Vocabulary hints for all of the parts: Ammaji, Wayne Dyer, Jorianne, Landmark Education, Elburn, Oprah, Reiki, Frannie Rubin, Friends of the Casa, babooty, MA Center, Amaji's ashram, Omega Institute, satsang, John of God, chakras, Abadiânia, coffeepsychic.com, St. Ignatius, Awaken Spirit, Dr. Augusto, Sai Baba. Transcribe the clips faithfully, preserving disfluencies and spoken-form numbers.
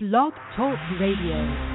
Blog Talk Radio.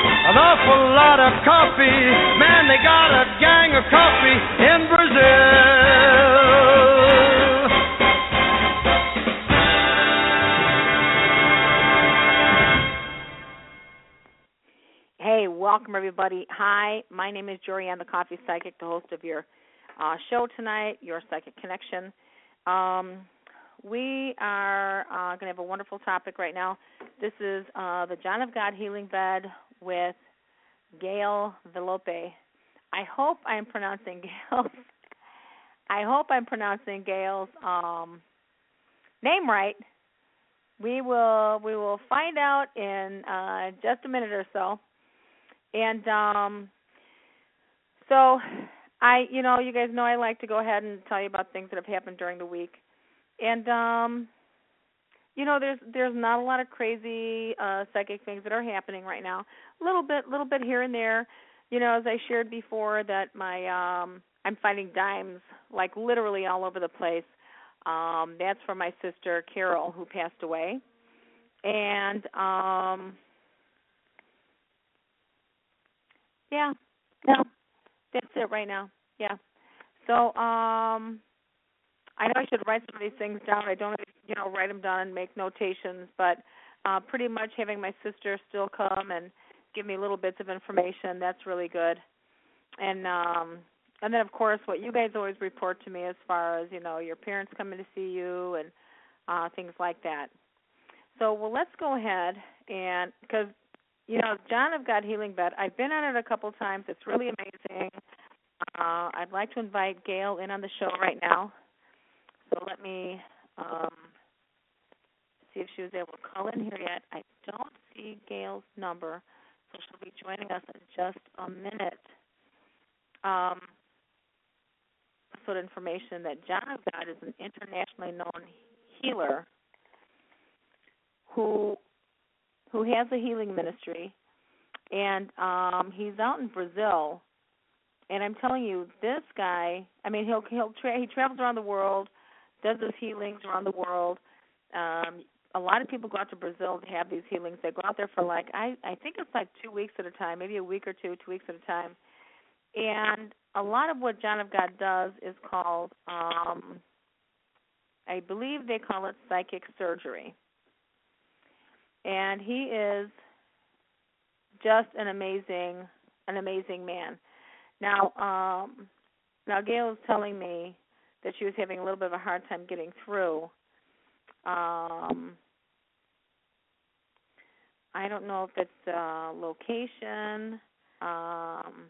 An awful lot of coffee. Man, they got a gang of coffee in Brazil. Hey, welcome, everybody. Hi, my name is Jorianne, the Coffee Psychic, the host of your uh, show tonight, Your Psychic Connection. Um, we are uh, going to have a wonderful topic right now. This is uh, the John of God Healing Bed with Gail Volpe. I hope I'm pronouncing Gail's I hope I'm pronouncing Gail's um, name right. We will we will find out in uh, just a minute or so. And um, so I you know, you guys know I like to go ahead and tell you about things that have happened during the week. And um, you know, there's there's not a lot of crazy uh, psychic things that are happening right now. A little bit, little bit here and there. You know, as I shared before, that my um, I'm finding dimes like literally all over the place. Um, that's from my sister Carol, who passed away, and um, yeah, no, that's it right now. Yeah, so um. I know I should write some of these things down. I don't, you know, write them down and make notations, but uh, pretty much having my sister still come and give me little bits of information, that's really good. And um, and then, of course, what you guys always report to me as far as, you know, your parents coming to see you and uh, things like that. So, well, let's go ahead and, because, you know, John of God Healing Bed, I've been on it a couple times. It's really amazing. Uh, I'd like to invite Gail in on the show right now. So let me um, see if she was able to call in here yet. I don't see Gail's number, so she'll be joining us in just a minute. Um, sort of information that John of God is an internationally known healer who who has a healing ministry, and um, he's out in Brazil. And I'm telling you, this guy, I mean, he'll he'll tra- he travels around the world, does his healings around the world. Um, a lot of people go out to Brazil to have these healings. They go out there for like, I, I think it's like two weeks at a time, maybe a week or two, two weeks at a time. And a lot of what John of God does is called, um, I believe they call it psychic surgery. And he is just an amazing, an amazing man. Now, um, now Gail was telling me that she was having a little bit of a hard time getting through. Um, I don't know if it's uh, location. Um,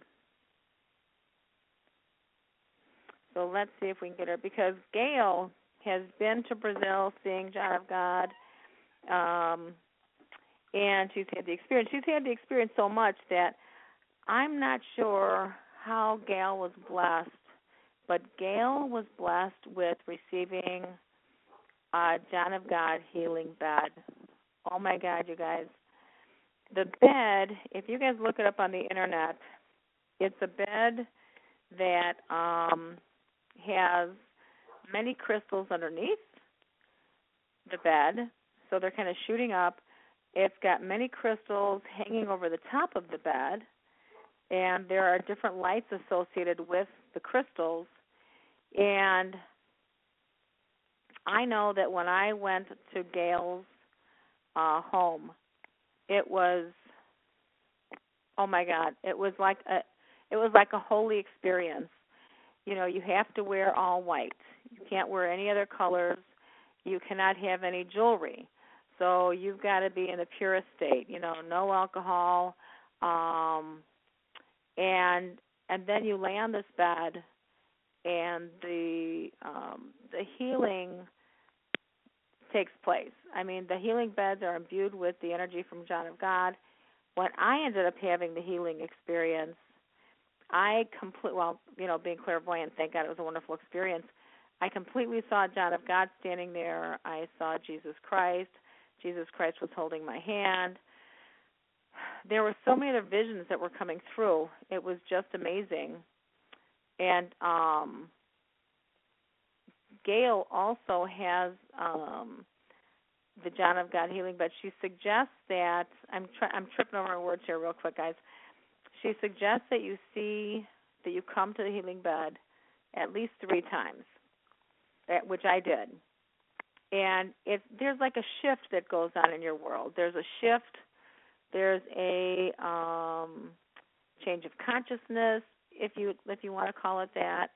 so let's see if we can get her, because Gail has been to Brazil seeing John of God. Um, and she's had the experience. She's had the experience so much that I'm not sure how Gail was blessed, but Gail was blessed with receiving a John of God healing bed. Oh, my God, you guys. The bed, if you guys look it up on the Internet, it's a bed that um, has many crystals underneath the bed. So they're kind of shooting up. It's got many crystals hanging over the top of the bed, and there are different lights associated with the crystals. And I know that when I went to Gail's uh, home, it was, oh my God, it was like a, it was like a holy experience. You know, you have to wear all white. You can't wear any other colors. You cannot have any jewelry. So you've got to be in the purest state, you know, no alcohol. Um, and and then you lay on this bed, and the um, the healing takes place. I mean, the healing beds are imbued with the energy from John of God. When I ended up having the healing experience, I complete well, you know, being clairvoyant, thank God, it was a wonderful experience. I completely saw John of God standing there. I saw Jesus Christ. Jesus Christ was holding my hand. There were so many other visions that were coming through. It was just amazing. And um, Gail also has um, the John of God healing, but she suggests that, I'm, tri- I'm tripping over my words here real quick, guys. She suggests that you see, that you come to the healing bed at least three times. Which I did. And it, there's like a shift that goes on in your world. There's a shift. There's a um, change of consciousness, if you if you want to call it that.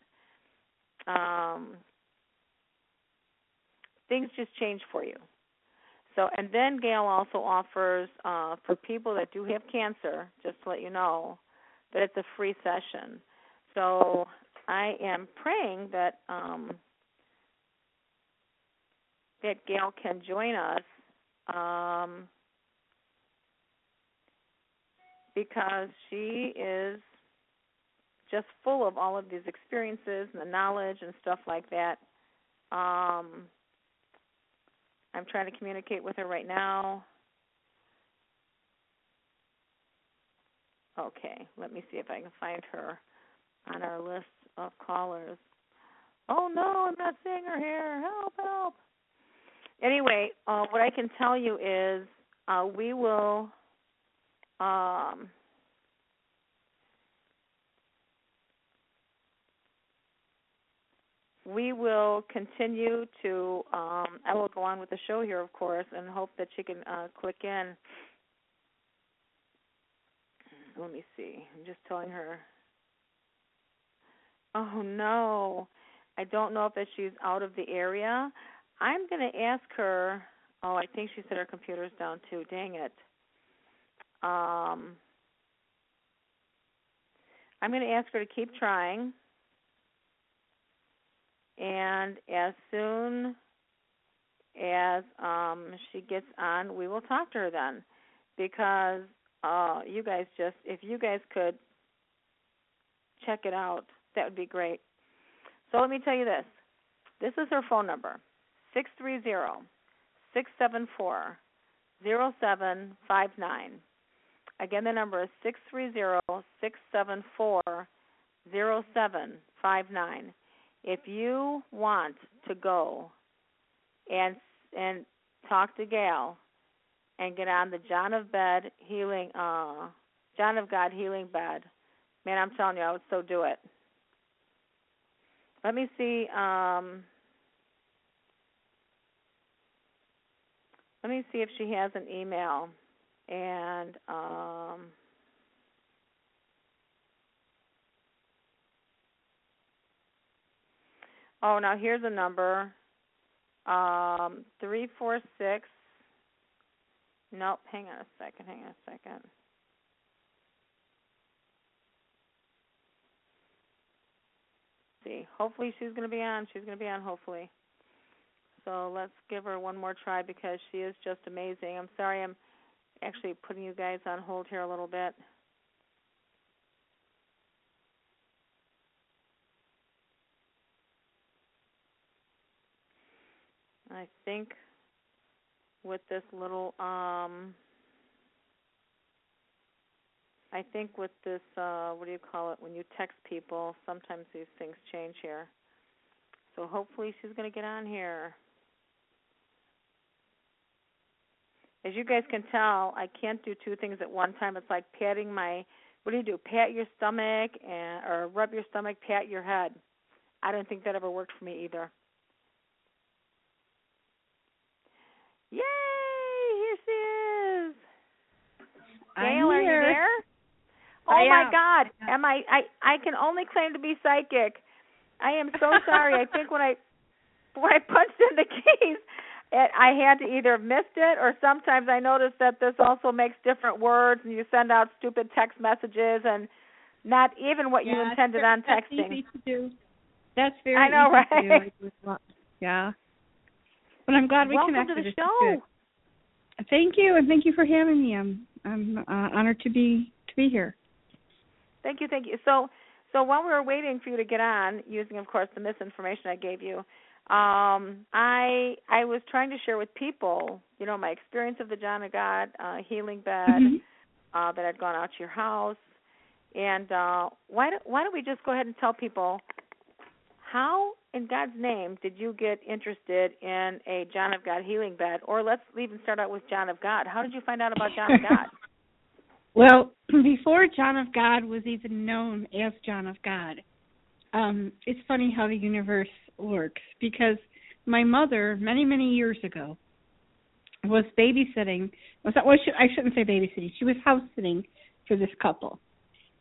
Um, things just change for you. So, and then Gail also offers, uh, for people that do have cancer, just to let you know, that it's a free session. So I am praying that... Um, that Gail can join us um, because she is just full of all of these experiences and the knowledge and stuff like that. Um, I'm trying to communicate with her right now. Okay, let me see if I can find her on our list of callers. Oh, no, I'm not seeing her here. Help, help. Anyway, uh, what I can tell you is uh, we will um, we will continue to. Um, I will go on with the show here, of course, and hope that she can uh, click in. Let me see. I'm just telling her. Oh no, I don't know if she's out of the area. I'm going to ask her, oh, I think she said her computer's down too. Dang it. Um, I'm going to ask her to keep trying. And as soon as um, she gets on, we will talk to her then. Because uh, you guys just, if you guys could check it out, that would be great. So let me tell you this. This is her phone number. six three zero, six seven four, zero seven five nine. Again, the number is six three zero, six seven four, zero seven five nine. If you want to go and and talk to Gail and get on the John of Bed healing, uh, John of God healing bed, man, I'm telling you, I would so do it. Let me see. Um, let me see if she has an email. And um, oh, now here's a number: um, three four six. Nope. Hang on a second. Hang on a second. See. Hopefully she's going to be on. She's going to be on. Hopefully. So let's give her one more try because she is just amazing. I'm sorry. I'm. Actually putting you guys on hold here a little bit. I think with this little, um, I think with this, uh, what do you call it, when you text people, sometimes these things change here. So hopefully she's going to get on here. As you guys can tell, I can't do two things at one time. It's like patting my, what do you do, pat your stomach and, or rub your stomach, pat your head. I don't think that ever worked for me either. Yay, here she is. Gail, are you there? Oh, my God. Am I, I, I can only claim to be psychic. I am so sorry. I think when I when I punched in the keys, I had to either missed it or sometimes I noticed that this also makes different words and you send out stupid text messages and not even what yeah, you intended very, on texting. That's easy to do. That's very I know, easy right? to do. Yeah. But I'm glad we Welcome connected. Welcome to the show. Thank you, and thank you for having me. I'm I'm uh, honored to be to be here. Thank you, thank you. So so while we were waiting for you to get on, using, of course, the misinformation I gave you, Um, I I was trying to share with people, you know, my experience of the John of God uh, healing bed, mm-hmm. uh, that I'd gone out to your house, and uh, why do, why don't we just go ahead and tell people how in God's name did you get interested in a John of God healing bed, or let's even start out with John of God. How did you find out about John of God? Well, before John of God was even known as John of God, um, it's funny how the universe works, because my mother many many years ago was babysitting was that well, I shouldn't say babysitting she was house sitting for this couple,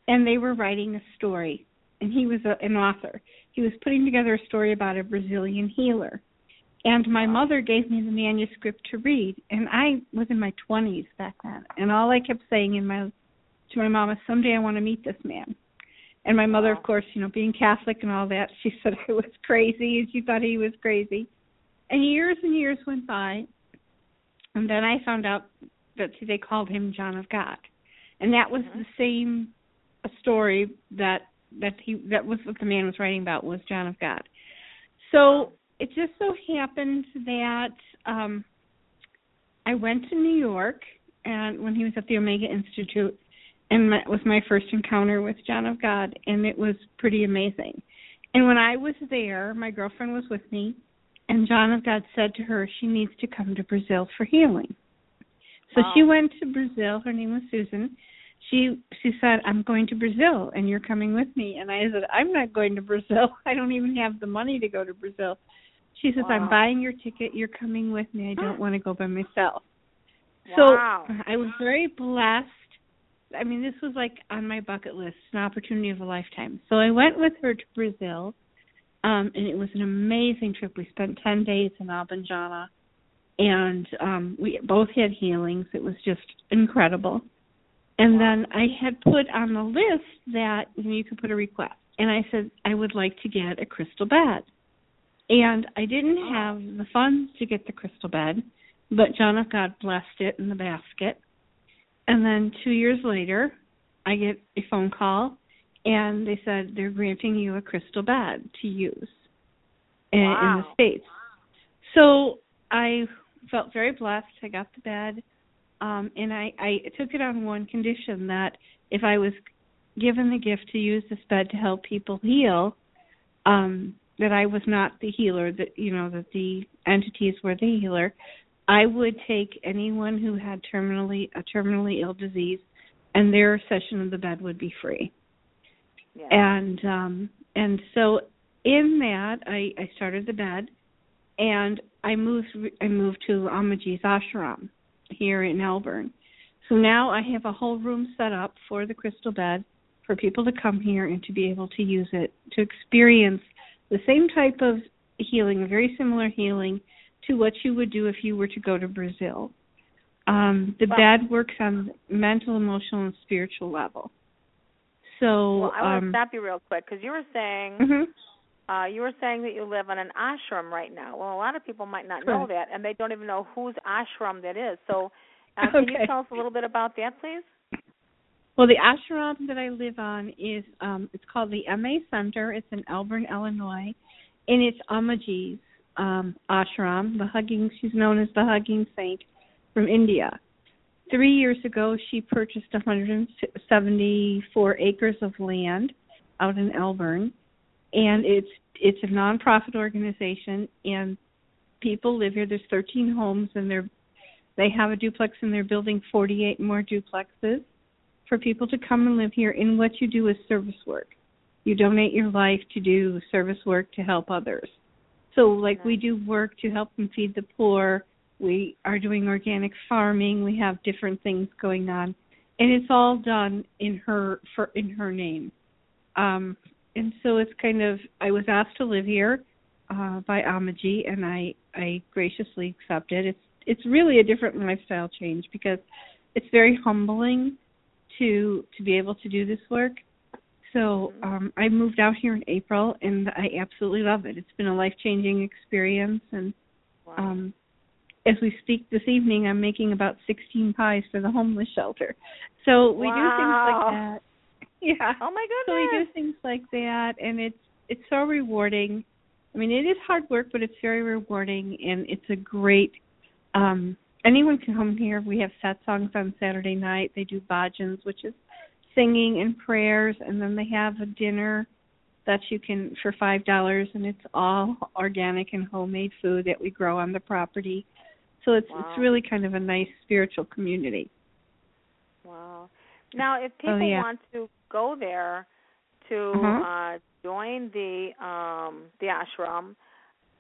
and they were writing a story, and he was a, an author. He was putting together a story about a Brazilian healer, and my mother gave me the manuscript to read, and I was in my twenties back then, and all I kept saying in my to my mom is, someday I want to meet this man. And my mother, of course, you know, being Catholic and all that, she said I was crazy, and she thought he was crazy. And years and years went by, and then I found out that they called him John of God, and that was mm-hmm. the same story that that he that was what the man was writing about, was John of God. So it just so happened that um, I went to New York, and when he was at the Omega Institute. And that was my first encounter with John of God, and it was pretty amazing. And when I was there, my girlfriend was with me, and John of God said to her, she needs to come to Brazil for healing. So wow. She went to Brazil. Her name was Susan. She she said, I'm going to Brazil, and you're coming with me. And I said, I'm not going to Brazil. I don't even have the money to go to Brazil. She says, wow. I'm buying your ticket. You're coming with me. I don't want to go by myself. Wow. So I was very blessed. I mean, this was like on my bucket list, an opportunity of a lifetime. So I went with her to Brazil, um, and it was an amazing trip. We spent ten days in Abadiânia, and um, we both had healings. It was just incredible. And then I had put on the list that, you know, you could put a request. And I said, I would like to get a crystal bed. And I didn't have the funds to get the crystal bed, but John of God blessed it in the basket. And then two years later, I get a phone call, and they said they're granting you a crystal bed to use in, wow. in the States. So I felt very blessed. I got the bed. um, and I, I took it on one condition, that if I was given the gift to use this bed to help people heal, um, that I was not the healer, that, you know, that the entities were the healer. I would take anyone who had terminally a terminally ill disease, and their session of the bed would be free. Yeah. And um, and so in that, I, I started the bed, and I moved I moved to Amaji's ashram here in Elburn. So now I have a whole room set up for the crystal bed for people to come here and to be able to use it, to experience the same type of healing, very similar healing to what you would do if you were to go to Brazil. Um, the well, bed works on mental, emotional, and spiritual level. So well, I want to um, stop you real quick, because you were saying mm-hmm. uh, you were saying that you live in an ashram right now. Well, a lot of people might not know that, and they don't even know whose ashram that is. So uh, can okay. you tell us a little bit about that, please? Well, the ashram that I live on is um, it's called the M A Center. It's in Elburn, Illinois, and it's Amaji's um, ashram. The hugging, she's known as the Hugging Saint from India. Three years ago, she purchased one hundred seventy-four acres of land out in Elburn, and it's it's a nonprofit organization. And people live here. There's thirteen homes, and they're they have a duplex, and they're building forty-eight more duplexes for people to come and live here. And what you do is service work. You donate your life to do service work to help others. So, like, we do work to help them feed the poor. We are doing organic farming. We have different things going on, and it's all done in her for, in her name. Um, and so it's kind of, I was asked to live here uh, by Ammaji, and I, I graciously accepted. It's it's really a different lifestyle change, because it's very humbling to to be able to do this work. So um, I moved out here in April, and I absolutely love it. It's been a life-changing experience, and. Wow. Um, As we speak this evening, I'm making about sixteen pies for the homeless shelter. So we wow. do things like that. Yeah. Oh, my goodness. So we do things like that, and it's it's so rewarding. I mean, it is hard work, but it's very rewarding, and it's a great um, – anyone can come here. We have satsangs on Saturday night. They do bhajans, which is singing and prayers, and then they have a dinner that you can – for five dollars, and it's all organic and homemade food that we grow on the property. So it's wow. it's really kind of a nice spiritual community. Wow. Now, if people oh, yeah. want to go there to uh-huh. uh, join the um, the ashram,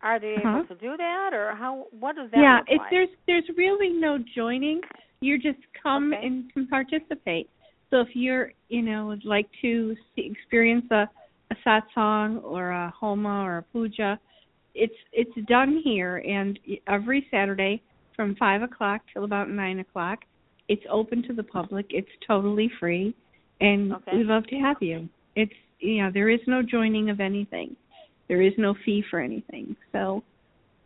are they uh-huh. able to do that, or how? What does that yeah, look like? Yeah, there's there's really no joining. You just come okay. and can participate. So if you're you know would like to see, experience a, a satsang or a homa or a puja, it's it's done here, and every Saturday, from five o'clock till about nine o'clock, it's open to the public. It's totally free, and okay. we'd love to have you. It's, you know, there is no joining of anything. There is no fee for anything. So,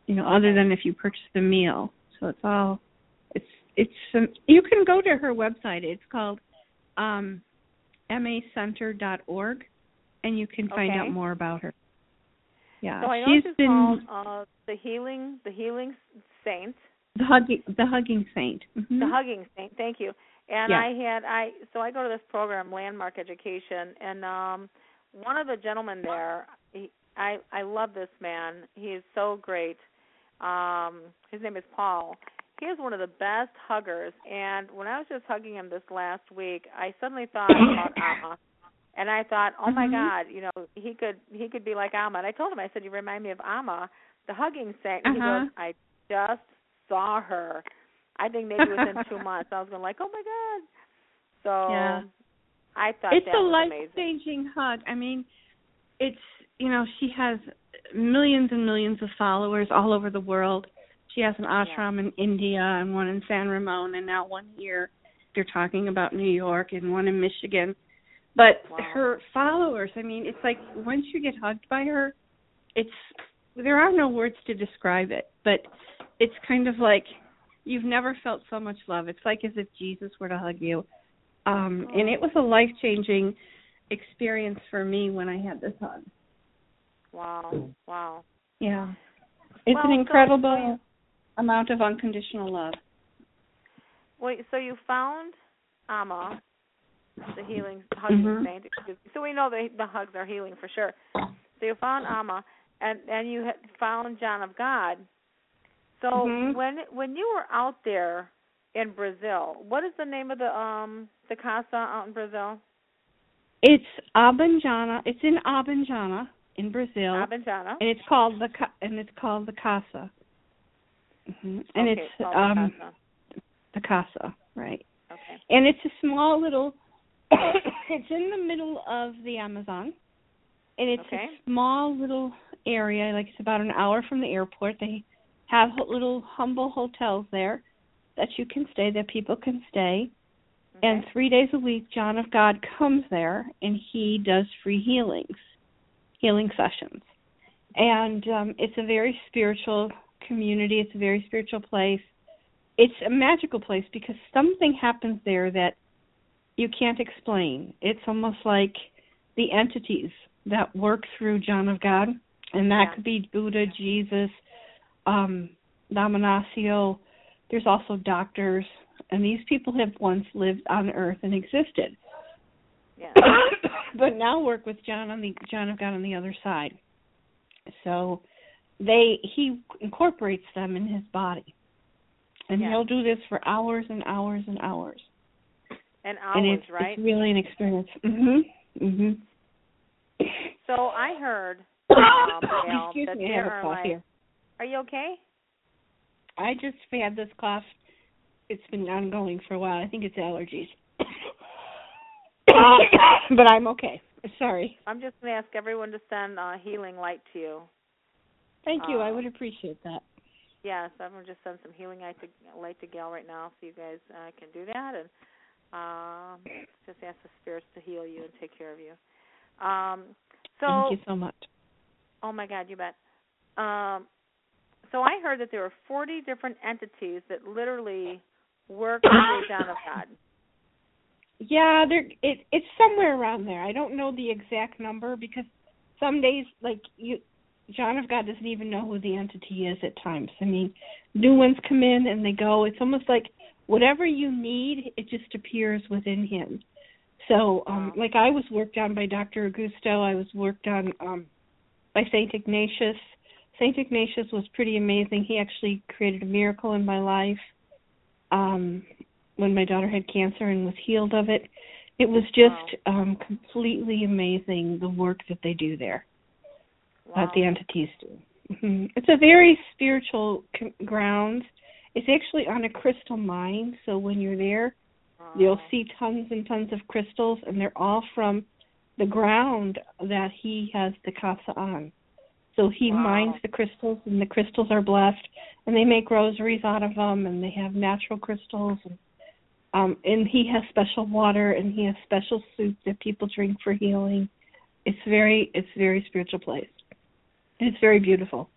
you know, other than if you purchase the meal. So it's all, it's, it's some, you can go to her website. It's called um, M A center dot org, and you can find okay. out more about her. Yeah. So I know she's she's been, called uh, the healing, the healing saint. The hugging, the hugging saint. Mm-hmm. The hugging saint. Thank you. And yeah. I had I so I go to this program, Landmark Education, and um, one of the gentlemen there, he, I I love this man. He is so great. Um, his name is Paul. He is one of the best huggers. And when I was just hugging him this last week, I suddenly thought about Amma. And I thought, oh my mm-hmm. God, you know, he could he could be like Amma. And I told him, I said, you remind me of Amma, the hugging saint. And uh-huh. he goes, I just saw her. I think maybe within two months. I was going like, oh my God. So yeah. I thought it's that was amazing. It's a life-changing hug. I mean, it's, you know, she has millions and millions of followers all over the world. She has an ashram yeah. in India, and one in San Ramon, and now one here. They're talking about New York, and one in Michigan. But wow. her followers, I mean, it's like once you get hugged by her, it's there are no words to describe it. But it's kind of like you've never felt so much love. It's like as if Jesus were to hug you. Um, and it was a life-changing experience for me when I had this hug. Wow, wow. Yeah. It's well, an incredible so, amount of unconditional love. Wait, so you found Amma, the healing hugging mm-hmm. saint. So we know the the hugs are healing for sure. So you found Amma, and and you found John of God. So mm-hmm. when when you were out there in Brazil, what is the name of the um the casa out in Brazil? It's Abadiânia. It's in Abadiânia in Brazil. Abadiânia, and it's called the and it's called the casa. Mm-hmm. And okay, it's um the casa. the casa, right? Okay. And it's a small little. It's in the middle of the Amazon, and it's okay. a small little area. Like it's about an hour from the airport. They have little humble hotels there that you can stay, that people can stay. Okay. And three days a week, John of God comes there, and he does free healings, healing sessions. And um, it's a very spiritual community. It's a very spiritual place. It's a magical place because something happens there that you can't explain. It's almost like the entities that work through John of God, and that yeah. could be Buddha, Jesus, um, Damanasio. There's also doctors, and these people have once lived on Earth and existed, yeah. but now work with John on the John of God on the other side. So they he incorporates them in his body, and yeah. he'll do this for hours and hours and hours. And hours, and it's, right? It's really an experience. Mm-hmm. Mm-hmm. So I heard. Um, Gail, Excuse me, I have a cough like, here. Are you okay? I just had this cough. It's been ongoing for a while. I think it's allergies. But I'm okay. Sorry. I'm just going to ask everyone to send uh, healing light to you. Thank you. Um, I would appreciate that. Yes, I'm going to just send some healing light to, light to Gail right now so you guys uh, can do that. And um, just ask the spirits to heal you and take care of you. Um, so, Thank you so much. Oh, my God, you bet. Um So I heard that there were forty different entities that literally work through John of God. Yeah, there it, it's somewhere around there. I don't know the exact number because some days, like you, John of God doesn't even know who the entity is at times. I mean, new ones come in and they go. It's almost like whatever you need, it just appears within him. So, um, like I was worked on by Doctor Augusto. I was worked on um, by Saint Ignatius. Saint Ignatius was pretty amazing. He actually created a miracle in my life um, when my daughter had cancer and was healed of it. It was just wow. um, completely amazing, the work that they do there, wow. that the entities do. Mm-hmm. It's a very spiritual c- ground. It's actually on a crystal mine, so when you're there, wow. you'll see tons and tons of crystals, and they're all from the ground that he has the casa on. So he wow. mines the crystals, and the crystals are blessed, and they make rosaries out of them, and they have natural crystals. And, um, and he has special water, and he has special soup that people drink for healing. It's very, it's a very spiritual place. And it's very beautiful.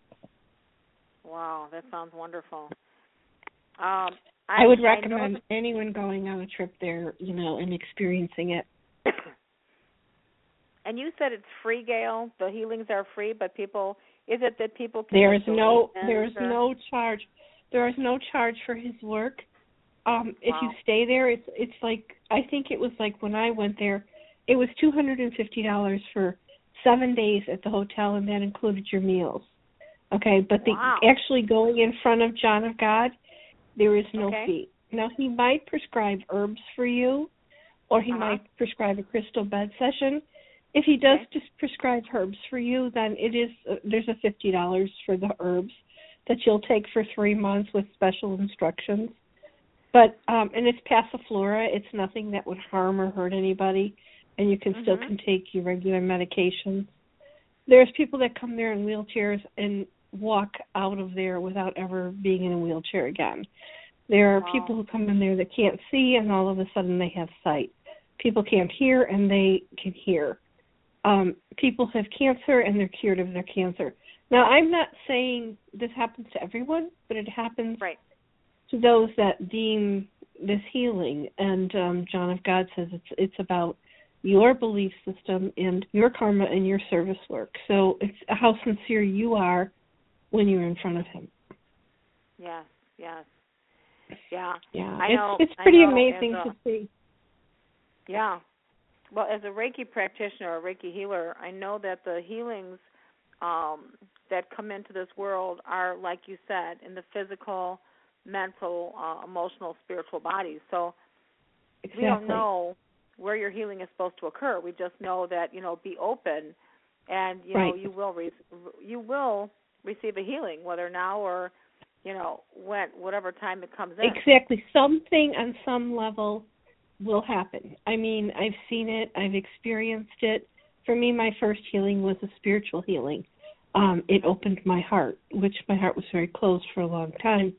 Wow, that sounds wonderful. Um, I, I would I recommend that... anyone going on a trip there, you know, and experiencing it. And you said it's free, Gail. The healings are free, but people, is it that people can... There is no, there is or? no charge. There is no charge for his work. Um, wow. If you stay there, it's it's like, I think it was like when I went there, it was two hundred fifty dollars for seven days at the hotel, and that included your meals. Okay, but the wow. actually going in front of John of God, there is no okay. fee. Now, he might prescribe herbs for you, or he uh-huh. might prescribe a crystal bed session. If he does okay. just prescribe herbs for you, then it is uh, there's a fifty dollars for the herbs that you'll take for three months with special instructions. But um, and it's passiflora. It's nothing that would harm or hurt anybody, and you can mm-hmm. still can take your regular medications. There's people that come there in wheelchairs and walk out of there without ever being in a wheelchair again. There are wow. people who come in there that can't see, and all of a sudden they have sight. People can't hear, and they can hear. Um, people have cancer, and they're cured of their cancer. Now, I'm not saying this happens to everyone, but it happens right. to those that deem this healing. And um, John of God says it's it's about your belief system and your karma and your service work. So it's how sincere you are when you're in front of him. Yes, yes. Yeah. Yeah. I know, it's, it's pretty I know. amazing a, to see. Yeah. Well, as a Reiki practitioner or Reiki healer, I know that the healings um, that come into this world are, like you said, in the physical, mental, uh, emotional, spiritual bodies. So exactly. we don't know where your healing is supposed to occur. We just know that, you know, be open, and, you right. know, you will re- you will receive a healing, whether now or, you know, when, whatever time it comes in. Exactly. Something on some level will happen. I mean, I've seen it. I've experienced it. For me, my first healing was a spiritual healing. Um, it opened my heart, which my heart was very closed for a long time.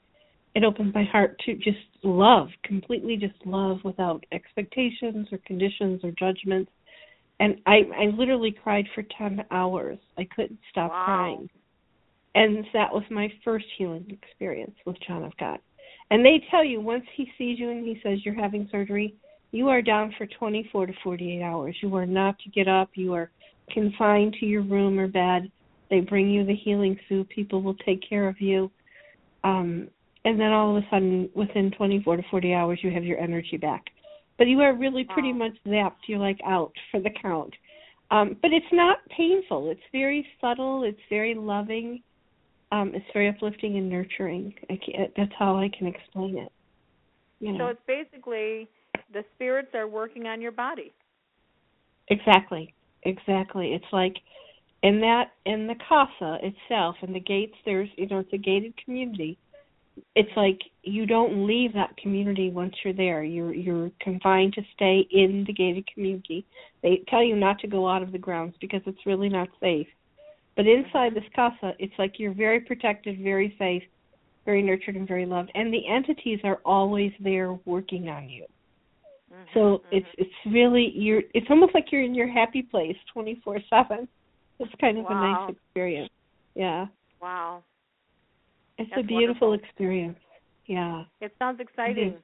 It opened my heart to just love, completely just love without expectations or conditions or judgments. And I, I literally cried for ten hours. I couldn't stop wow. crying. And that was my first healing experience with John of God. And they tell you, once he sees you and he says you're having surgery, you are down for twenty-four to forty-eight hours. You are not to get up. You are confined to your room or bed. They bring you the healing soup. People will take care of you. Um, and then all of a sudden, within twenty-four to forty hours, you have your energy back. But you are really pretty much zapped. You're like out for the count. Um, but it's not painful. It's very subtle. It's very loving. Um, it's very uplifting and nurturing. I can't, that's how I can explain it. You know. So it's basically the spirits are working on your body. Exactly, exactly. It's like in that in the casa itself, in the gates. There's you know it's a gated community. It's like you don't leave that community once you're there. You're you're confined to stay in the gated community. They tell you not to go out of the grounds because it's really not safe. But inside this casa, it's like you're very protected, very safe, very nurtured, and very loved. And the entities are always there working on you. Mm-hmm, so mm-hmm. it's it's really, you're. it's almost like you're in your happy place twenty-four seven. It's kind of wow. a nice experience. Yeah. Wow. It's That's a beautiful wonderful. experience. Yeah. It sounds exciting.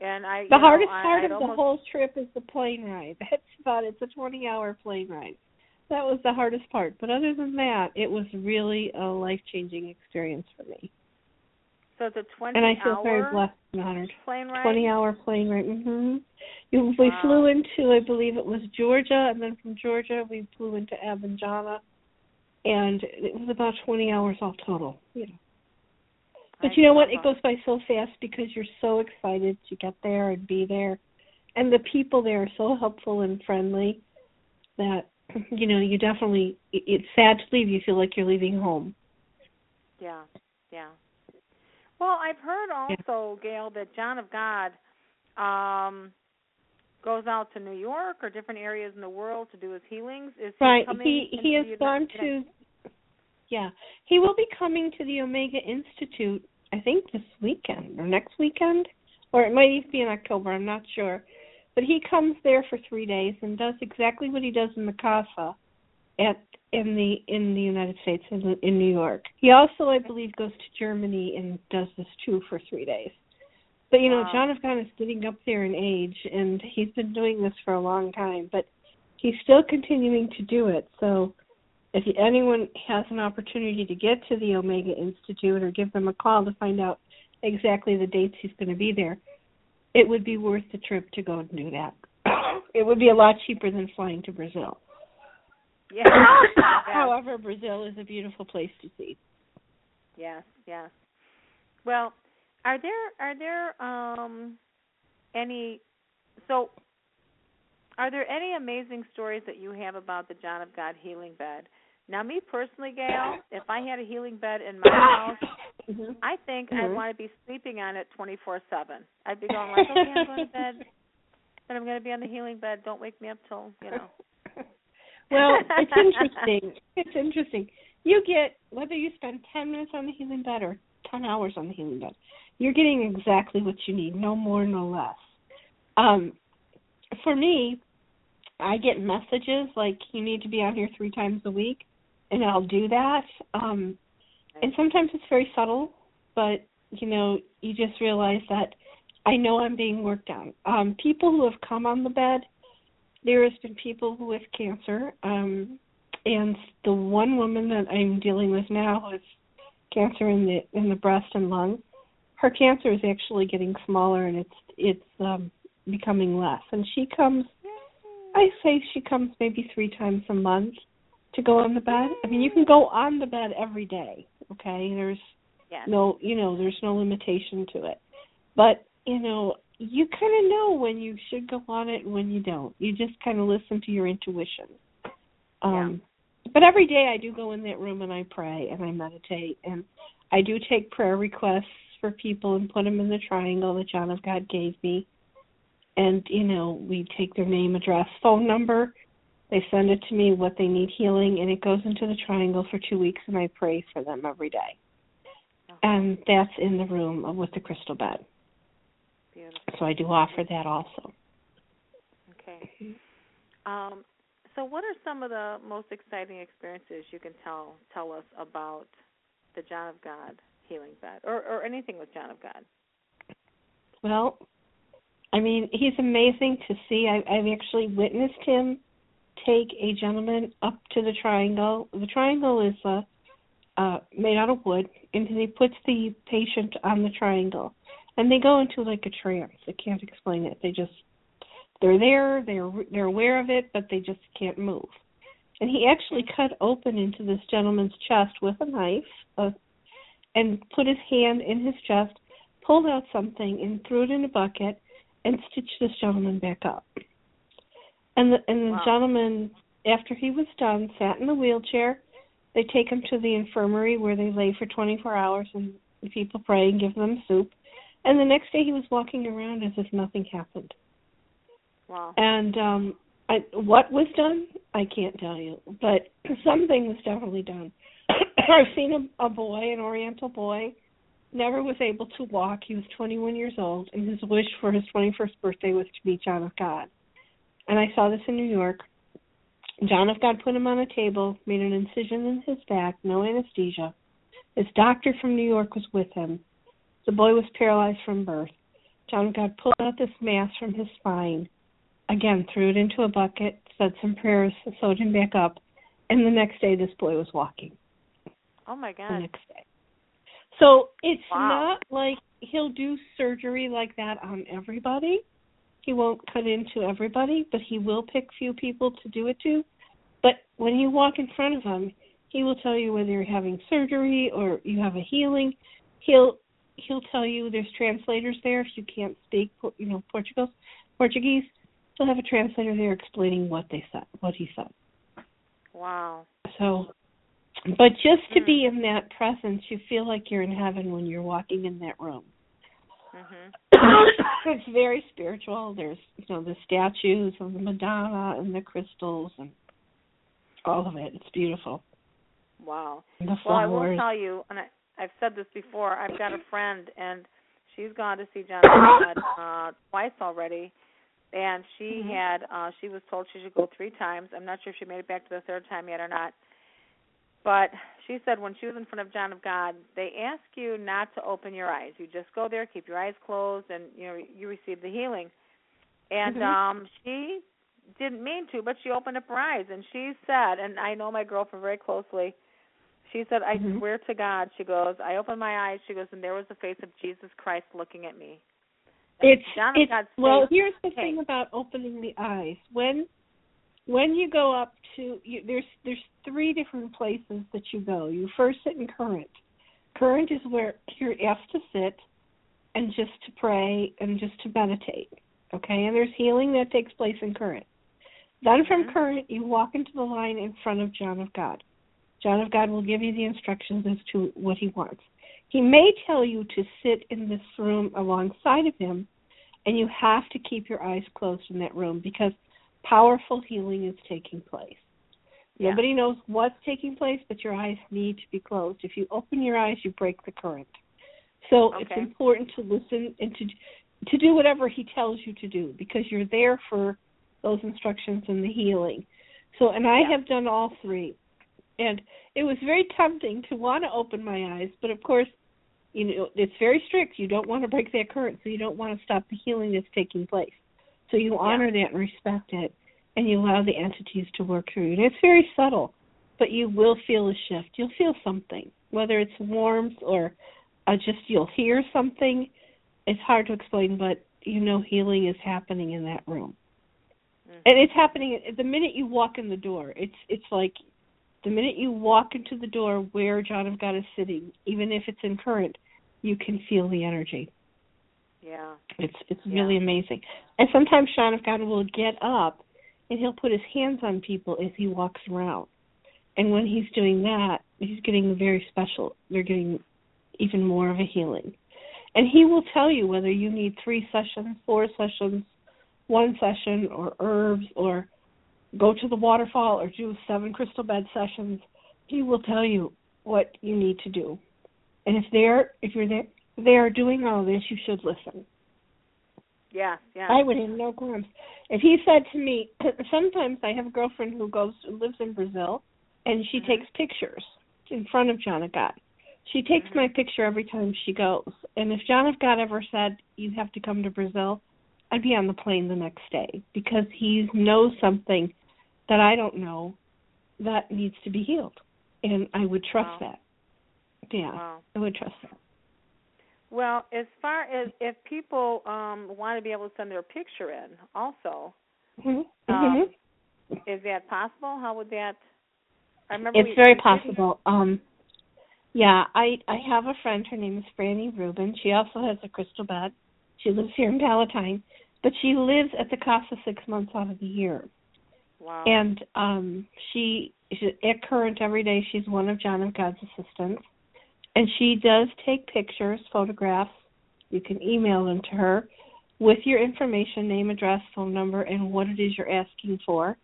Mm-hmm. And I. The hardest know, I, part I'd of almost... the whole trip is the plane ride. That's about It's a twenty-hour plane ride. That was the hardest part. But other than that, it was really a life-changing experience for me. So it's a twenty-hour And I feel very blessed and honored. Plane ride? twenty-hour plane ride. Mm-hmm. Wow. We flew into, I believe it was Georgia, and then from Georgia we flew into Abadiânia, and it was about twenty hours all total. Yeah. But I you know what? That. It goes by so fast because you're so excited to get there and be there. And the people there are so helpful and friendly that... You know, you definitely, it's sad to leave. You feel like you're leaving home. Yeah, yeah. Well, I've heard also, yeah. Gail, that John of God um, goes out to New York or different areas in the world to do his healings. Is he right. coming he, he has the gone United? to, yeah. He will be coming to the Omega Institute, I think, this weekend or next weekend, or it might even be in October. I'm not sure. But he comes there for three days and does exactly what he does in the Casa at in the in the United States in, in New York. He also, I believe, goes to Germany and does this too for three days. But you know, wow. John of God is getting up there in age, and he's been doing this for a long time. But he's still continuing to do it. So, if anyone has an opportunity to get to the Omega Institute or give them a call to find out exactly the dates he's going to be there. It would be worth the trip to go and do that. It would be a lot cheaper than flying to Brazil. Yeah. However, Brazil is a beautiful place to see. Yes, yes. Well, are there are there um, any so are there any amazing stories that you have about the John of God healing bed? Now, me personally, Gail, if I had a healing bed in my house, mm-hmm. I think mm-hmm. I'd want to be sleeping on it twenty-four seven. I'd be going like, okay, I'm going to bed, but I'm going to be on the healing bed. Don't wake me up till, you know. Well, it's interesting. It's interesting. You get, whether you spend ten minutes on the healing bed or ten hours on the healing bed, you're getting exactly what you need, no more, no less. Um, for me, I get messages like, you need to be on here three times a week. And I'll do that. Um, and sometimes it's very subtle, but, you know, you just realize that I know I'm being worked on. Um, people who have come on the bed, there has been people with cancer. Um, and the one woman that I'm dealing with now has cancer in the in the breast and lung. her cancer is actually getting smaller, and it's it's um, becoming less. And she comes, I say she comes maybe three times a month to go on the bed. I mean, you can go on the bed every day, okay? There's yeah. no, you know, there's no limitation to it. But, you know, you kind of know when you should go on it and when you don't. You just kind of listen to your intuition. Um, yeah. But every day I do go in that room and I pray and I meditate, and I do take prayer requests for people and put them in the triangle that John of God gave me. And, you know, we take their name, address, phone number. They send it to me, what they need healing, and it goes into the triangle for two weeks, and I pray for them every day. Okay. And that's in the room with the crystal bed. Beautiful. So I do offer that also. Okay. Um, so what are some of the most exciting experiences you can tell tell us about the John of God healing bed, or, or anything with John of God? Well, I mean, he's amazing to see. I, I've actually witnessed him take a gentleman up to the triangle. The triangle is uh, uh, made out of wood, and he puts the patient on the triangle. And they go into like a trance. I can't explain it. They just, they're there, they're, they're aware of it, but they just can't move. And he actually cut open into this gentleman's chest with a knife uh, and put his hand in his chest, pulled out something and threw it in a bucket, and stitched this gentleman back up. And the, and the wow. gentleman, after he was done, sat in the wheelchair. They take him to the infirmary where they lay for twenty-four hours, and the people pray and give them soup. And the next day he was walking around as if nothing happened. Wow. And um, I, what was done, I can't tell you, but something was definitely done. I've seen a, a boy, an Oriental boy, never was able to walk. He was twenty-one years old, and his wish for his twenty-first birthday was to meet John of God. And I saw this in New York. John of God put him on a table, made an incision in his back, no anesthesia. His doctor from New York was with him. The boy was paralyzed from birth. John of God pulled out this mass from his spine, again, threw it into a bucket, said some prayers, sewed him back up, and the next day this boy was walking. Oh, my God. The next day. So it's wow. not like he'll do surgery like that on everybody. He won't cut into everybody, but he will pick few people to do it to. But when you walk in front of him, he will tell you whether you're having surgery or you have a healing. He'll he'll tell you there's translators there if you can't speak, you know, Portugal, Portuguese. He'll have a translator there explaining what they said, what he said. Wow. So. But just to be in that presence, you feel like you're in heaven when you're walking in that room. Mm-hmm. It's very spiritual. There's, you know, the statues of the Madonna and the crystals and all of it. It's beautiful. Wow. And the flowers. Well, I will tell you, and I, I've said this before, I've got a friend, and she's gone to see John uh, twice already, and she mm-hmm. had, uh, she was told she should go three times. I'm not sure if she made it back to the third time yet or not. But she said when she was in front of John of God, they ask you not to open your eyes. You just go there, keep your eyes closed, and you know you receive the healing. And mm-hmm. um, she didn't mean to, but she opened up her eyes, and she said, and I know my girlfriend very closely, she said, I mm-hmm. swear to God, she goes, I opened my eyes, she goes, and there was the face of Jesus Christ looking at me. And it's John of it's, God's face. Well, here's the okay. thing about opening the eyes. When When you go up to, you, there's there's three different places that you go. You first sit in current. Current is where you're asked to sit and just to pray and just to meditate, okay? And there's healing that takes place in current. Then from mm-hmm. current, you walk into the line in front of John of God. John of God will give you the instructions as to what he wants. He may tell you to sit in this room alongside of him, and you have to keep your eyes closed in that room because powerful healing is taking place. Yeah. Nobody knows what's taking place, but your eyes need to be closed. If you open your eyes, you break the current. So okay. it's important to listen and to to do whatever he tells you to do because you're there for those instructions and the healing. So, and I yeah. have done all three. And it was very tempting to want to open my eyes, but of course, you know, it's very strict. You don't want to break that current, so you don't want to stop the healing that's taking place. So you honor yeah. that and respect it, and you allow the entities to work through you. And it's very subtle, but you will feel a shift. You'll feel something, whether it's warmth or I just, you'll hear something. It's hard to explain, but you know healing is happening in that room. Mm-hmm. And it's happening the minute you walk in the door. It's it's like the minute you walk into the door where John of God is sitting, even if it's in current, you can feel the energy. Yeah. It's it's yeah. really amazing. And sometimes John of God will get up and he'll put his hands on people as he walks around. And when he's doing that, he's getting very special. They're getting even more of a healing. And he will tell you whether you need three sessions, four sessions, one session, or herbs, or go to the waterfall, or do seven crystal bed sessions. He will tell you what you need to do. And if they're if you're there, they are doing all this, you should listen. Yeah, yeah. I would have no qualms. If he said to me, sometimes I have a girlfriend who goes lives in Brazil, and she mm-hmm. takes pictures in front of John of God. She takes mm-hmm. my picture every time she goes. And if John of God ever said, you have to come to Brazil, I'd be on the plane the next day because he knows something that I don't know that needs to be healed. And I would trust wow. that. Yeah, wow. I would trust that. Well, as far as if people um, want to be able to send their picture in also, mm-hmm. um, mm-hmm. is that possible? How would that? I remember it's we, very possible. Um, yeah, I, I have a friend. Her name is Frannie Rubin. She also has a crystal bed. She lives here in Palatine, but she lives at the Casa six months out of the year. Wow. And um, she, she at Current every day, she's one of John of God's assistants. And she does take pictures, photographs. You can email them to her with your information, name, address, phone number, and what it is you're asking for.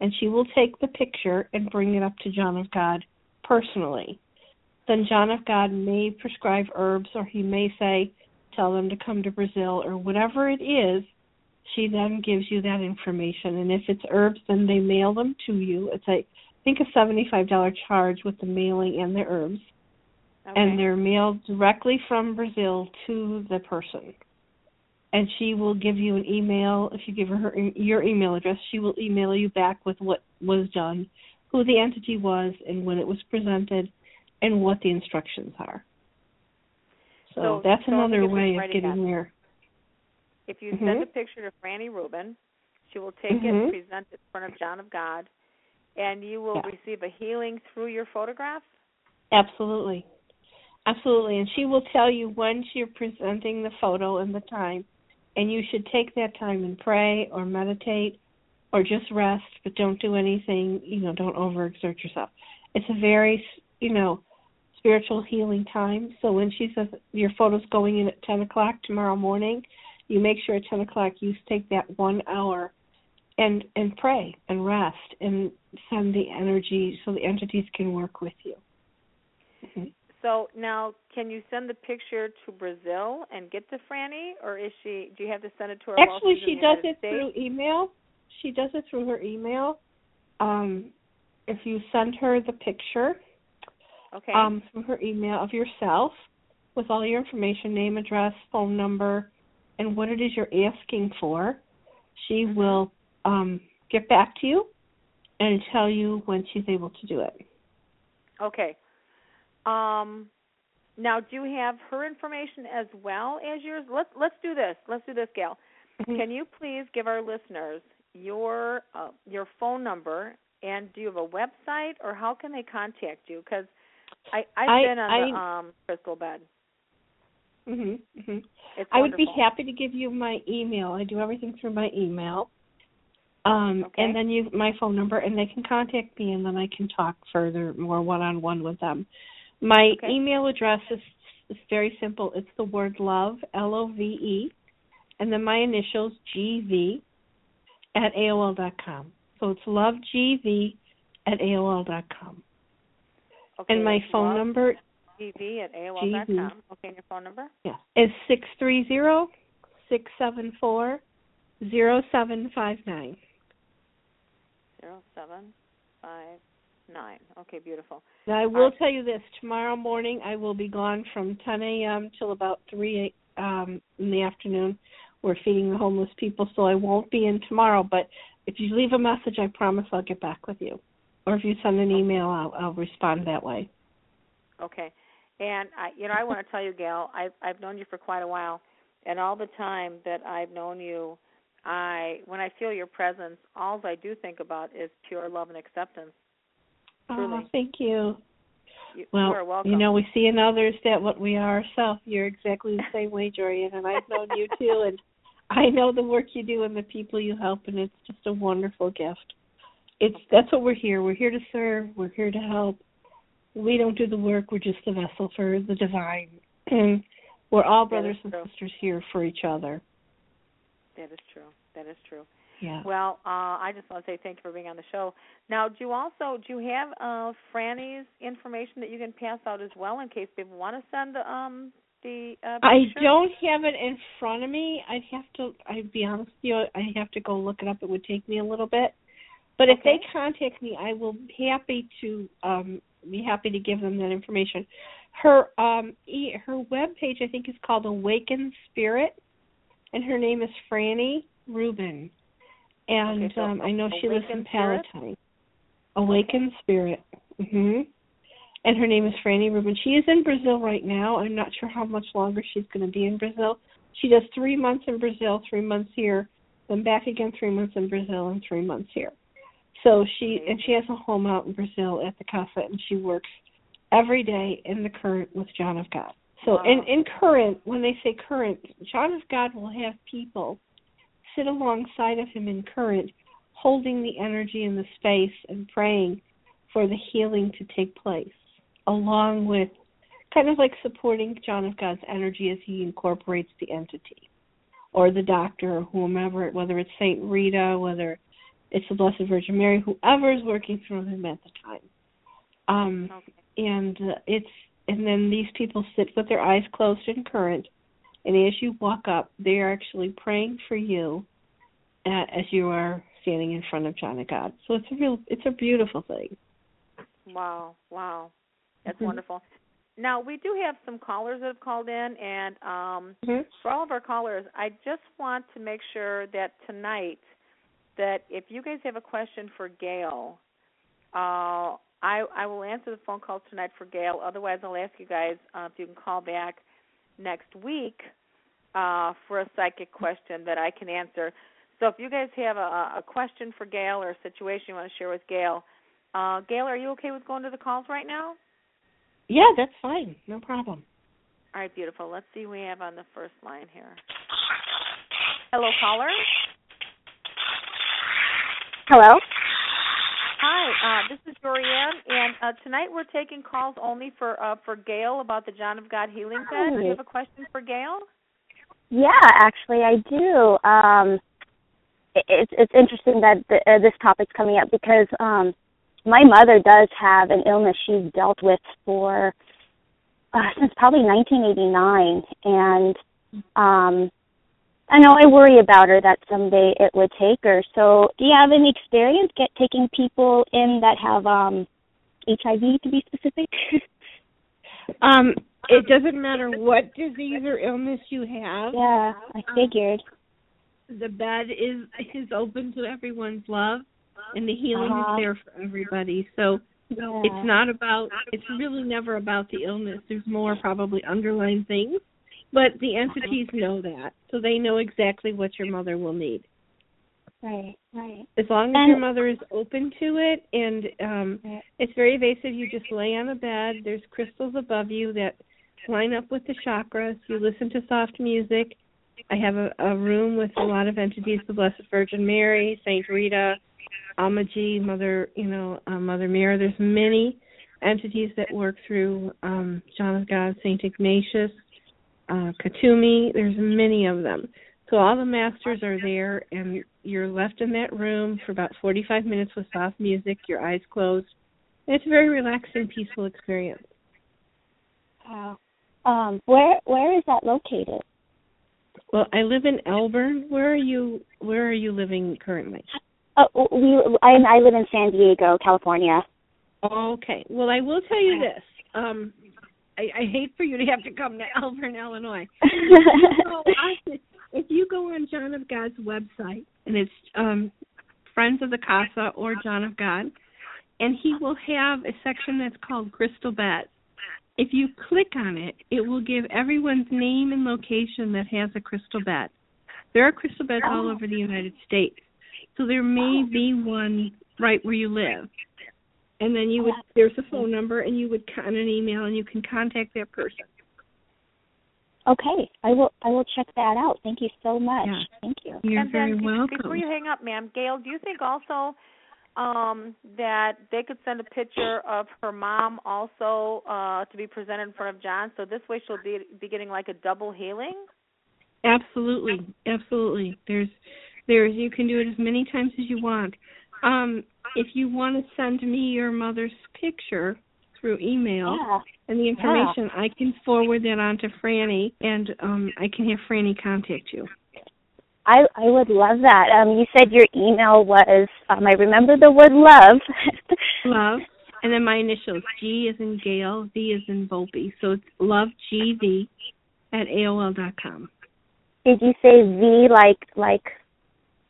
And she will take the picture and bring it up to John of God personally. Then John of God may prescribe herbs, or he may say, tell them to come to Brazil, or whatever it is. She then gives you that information. And if it's herbs, then they mail them to you. It's, I think, a seventy-five dollars charge with the mailing and the herbs. Okay. And they're mailed directly from Brazil to the person. And she will give you an email. If you give her, her your email address, she will email you back with what was done, who the entity was, and when it was presented, and what the instructions are. So, so that's so another way of getting there. If you mm-hmm. send a picture to Frannie Rubin, she will take mm-hmm. it and present it in front of John of God, and you will yeah. receive a healing through your photographs? Absolutely. Absolutely, and she will tell you when you're presenting the photo and the time, and you should take that time and pray or meditate or just rest, but don't do anything, you know, don't overexert yourself. It's a very, you know, spiritual healing time, so when she says your photo's going in at ten o'clock tomorrow morning, you make sure at ten o'clock you take that one hour and, and pray and rest and send the energy so the entities can work with you. Mm-hmm. So now, can you send the picture to Brazil and get to Frannie, or is she? Do you have to send it to her? Actually, she does it through email. She does it through her email. Um, if you send her the picture, okay, um, through her email of yourself with all your information, name, address, phone number, and what it is you're asking for, she will um, get back to you and tell you when she's able to do it. Okay. Um, now, do you have her information as well as yours? Let's let's do this. Let's do this, Gail. Mm-hmm. Can you please give our listeners your uh, your phone number, and do you have a website, or how can they contact you? Because I've I, been on I, the um, crystal bed. Mm-hmm, mm-hmm. It's I wonderful. would be happy to give you my email. I do everything through my email, um, okay. and then you my phone number, and they can contact me, and then I can talk further, more one-on-one with them. My okay. email address is, is very simple. It's the word love, L O V E, and then my initials, G V, at A O L dot com. So it's love G V at A O L dot com. Okay, and my phone number, G V at A O L dot com. G V, okay, and your phone number? Yeah, is six three zero, six seven four, zero seven five nine. zero seven five nine. Nine. Okay, beautiful. Now, I will uh, tell you this. Tomorrow morning, I will be gone from ten a.m. till about three um, in the afternoon. We're feeding the homeless people, so I won't be in tomorrow. But if you leave a message, I promise I'll get back with you. Or if you send an email, I'll, I'll respond that way. Okay. And, I, you know, I want to tell you, Gail, I've, I've known you for quite a while, and all the time that I've known you, I when I feel your presence, all I do think about is pure love and acceptance. Truly. Oh, thank you. You, well, you are welcome. You know, we see in others that what we are ourselves. You're exactly the same way, Jorianne, and I've known you too, and I know the work you do and the people you help, and it's just a wonderful gift. It's okay. That's what we're here. We're here to serve. We're here to help. We don't do the work. We're just the vessel for the divine. And we're all brothers and true. sisters here for each other. That is true. That is true. Yeah. Well, uh, I just want to say thank you for being on the show. Now, do you also do you have uh, Franny's information that you can pass out as well in case people want to send the um the? Uh, I don't have it in front of me. I'd have to. I'd be honest with you. I have to go look it up. It would take me a little bit. But okay. if they contact me, I will be happy to um, be happy to give them that information. Her um e- her webpage I think is called Awaken Spirit. And her name is Frannie Rubin. And okay, so um, I know she lives in Palatine. Spirit? Awaken okay. Spirit. Mm-hmm. And her name is Frannie Rubin. She is in Brazil right now. I'm not sure how much longer she's going to be in Brazil. She does three months in Brazil, three months here, then back again three months in Brazil, and three months here. So she and she has a home out in Brazil at the Casa, and she works every day in the current with John of God. So wow. in, in current, when they say current, John of God will have people sit alongside of him in current, holding the energy in the space and praying for the healing to take place, along with kind of like supporting John of God's energy as he incorporates the entity or the doctor or whomever, whether it's Saint Rita, whether it's the Blessed Virgin Mary, whoever is working through him at the time. Um, okay. And uh, it's And then these people sit with their eyes closed in current, and as you walk up, they are actually praying for you uh, as you are standing in front of John of God. So it's a real, it's a beautiful thing. Wow, wow. That's mm-hmm. wonderful. Now, we do have some callers that have called in, and um, mm-hmm. for all of our callers, I just want to make sure that tonight, that if you guys have a question for Gail, uh I, I will answer the phone calls tonight for Gail. Otherwise, I'll ask you guys uh, if you can call back next week uh, for a psychic question that I can answer. So if you guys have a, a question for Gail or a situation you want to share with Gail, uh, Gail, are you okay with going to the calls right now? Yeah, that's fine. No problem. All right, beautiful. Let's see what we have on the first line here. Hello, caller. Hello. Hi, uh, this is Jorianne, and uh, tonight we're taking calls only for uh, for Gail about the John of God healing bed. Do you have a question for Gail? Yeah, actually, I do. Um, it's it's interesting that the, uh, this topic's coming up because um, my mother does have an illness she's dealt with for uh, since probably nineteen eighty-nine, and um, I know I worry about her that someday it would take her. So do you have any experience get, taking people in that have um, H I V, to be specific? um, it doesn't matter what disease or illness you have. Yeah, I figured. Um, the bed is is open to everyone's love, and the healing uh-huh. is there for everybody. So yeah. it's not about, it's really never about the illness. There's more probably underlying things. But the entities know that, so they know exactly what your mother will need. Right, right. As long as and your mother is open to it, and um, right. it's very evasive. You just lay on a bed. There's crystals above you that line up with the chakras. You listen to soft music. I have a, a room with a lot of entities, the Blessed Virgin Mary, Saint Rita, Amaji, Mother, you know, uh, Mother Mira. There's many entities that work through um, John of God, Saint Ignatius, Uh, Katumi, there's many of them. So all the masters are there, and you're left in that room for about forty-five minutes with soft music, your eyes closed. And it's a very relaxing, peaceful experience. Wow. Um, where where is that located? Well, I live in Elburn. Where are you? Where are you living currently? Uh, we I, I live in San Diego, California. Okay. Well, I will tell you this. Um, I, I hate for you to have to come to Elburn, Illinois. So I, if you go on John of God's website, and it's um, Friends of the Casa or John of God, and he will have a section that's called Crystal Bed. If you click on it, it will give everyone's name and location that has a crystal bed. There are crystal beds all over the United States, so there may be one right where you live. And then you would there's a phone number, and you would con- an email, and you can contact that person. Okay, I will. I will check that out. Thank you so much. Yeah. Thank you. You're and very then, welcome. Before you hang up, ma'am, Gail, do you think also um, that they could send a picture of her mom also uh, to be presented in front of John? So this way, she'll be be getting like a double healing. Absolutely, absolutely. There's, there's. You can do it as many times as you want. Um, if you want to send me your mother's picture through email yeah. and the information, yeah. I can forward that on to Frannie, and um, I can have Frannie contact you. I I would love that. Um, you said your email was, um, I remember the word love. Love, and then my initials, G as in Gail, V as in Volpe. So it's lovegv at A O L dot com. Did you say V like, like?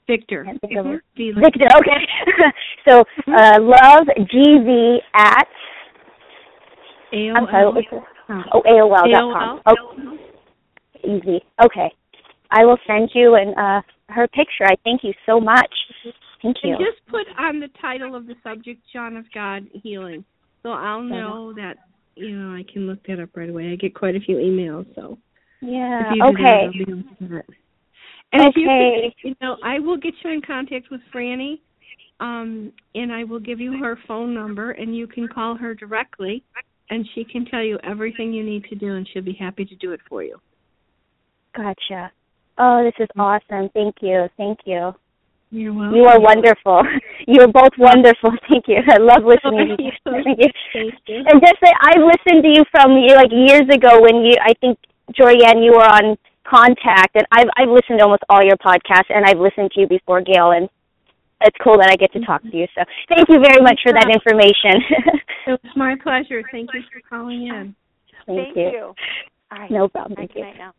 Victor. Victor. Victor, okay. So uh, lovegv at A O L. I'm sorry, oh, A O L dot com. A O L. Oh, easy. Okay. I will send you an, uh, her picture. I thank you so much. Thank you. And just put on the title of the subject, John of God Healing. So I'll know that, you know, I can look that up right away. I get quite a few emails, so. Yeah, okay. That, I'll be able to do that. And okay. If you, could, you know, I will get you in contact with Frannie, um, and I will give you her phone number, and you can call her directly. And she can tell you everything you need to do, and she'll be happy to do it for you. Gotcha. Oh, this is awesome. Thank you. Thank you. You're welcome. You are wonderful. You are both wonderful. Thank you. I love listening to you. Thank you. Thank you. And just say, I listened to you from, like, years ago when you, I think, Jorianne, you were on Contact, and I've, I've listened to almost all your podcasts, and I've listened to you before, Gail, and it's cool that I get to talk to you. So thank you very much for that information. It was my pleasure. Thank you for calling in. Thank, thank you. you. All right. No problem. Thank you. Now. Bye.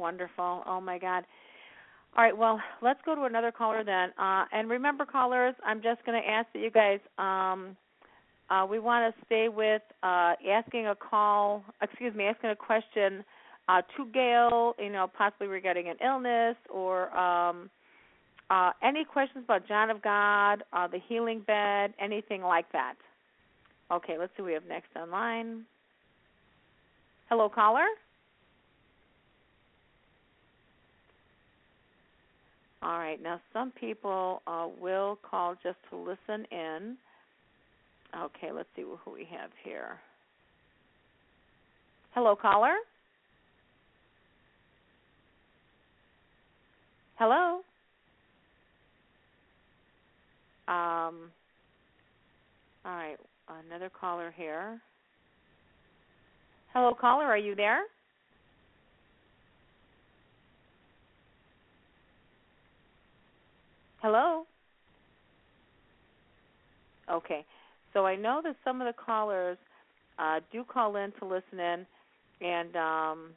Wonderful. Oh, my God. All right, well, let's go to another caller then. Uh, and remember, callers, I'm just going to ask that you guys, um, uh, we want to stay with uh, asking a call, excuse me, asking a question Uh, to Gail, you know, possibly regarding an illness or um, uh, any questions about John of God, uh, the healing bed, anything like that. Okay, let's see what we have next online. Hello, caller. All right, now some people uh, will call just to listen in. Okay, let's see who we have here. Hello, caller. Hello. Um, all right, another caller here. Hello, caller, are you there? Hello? Okay, so I know that some of the callers uh, do call in to listen in, and um,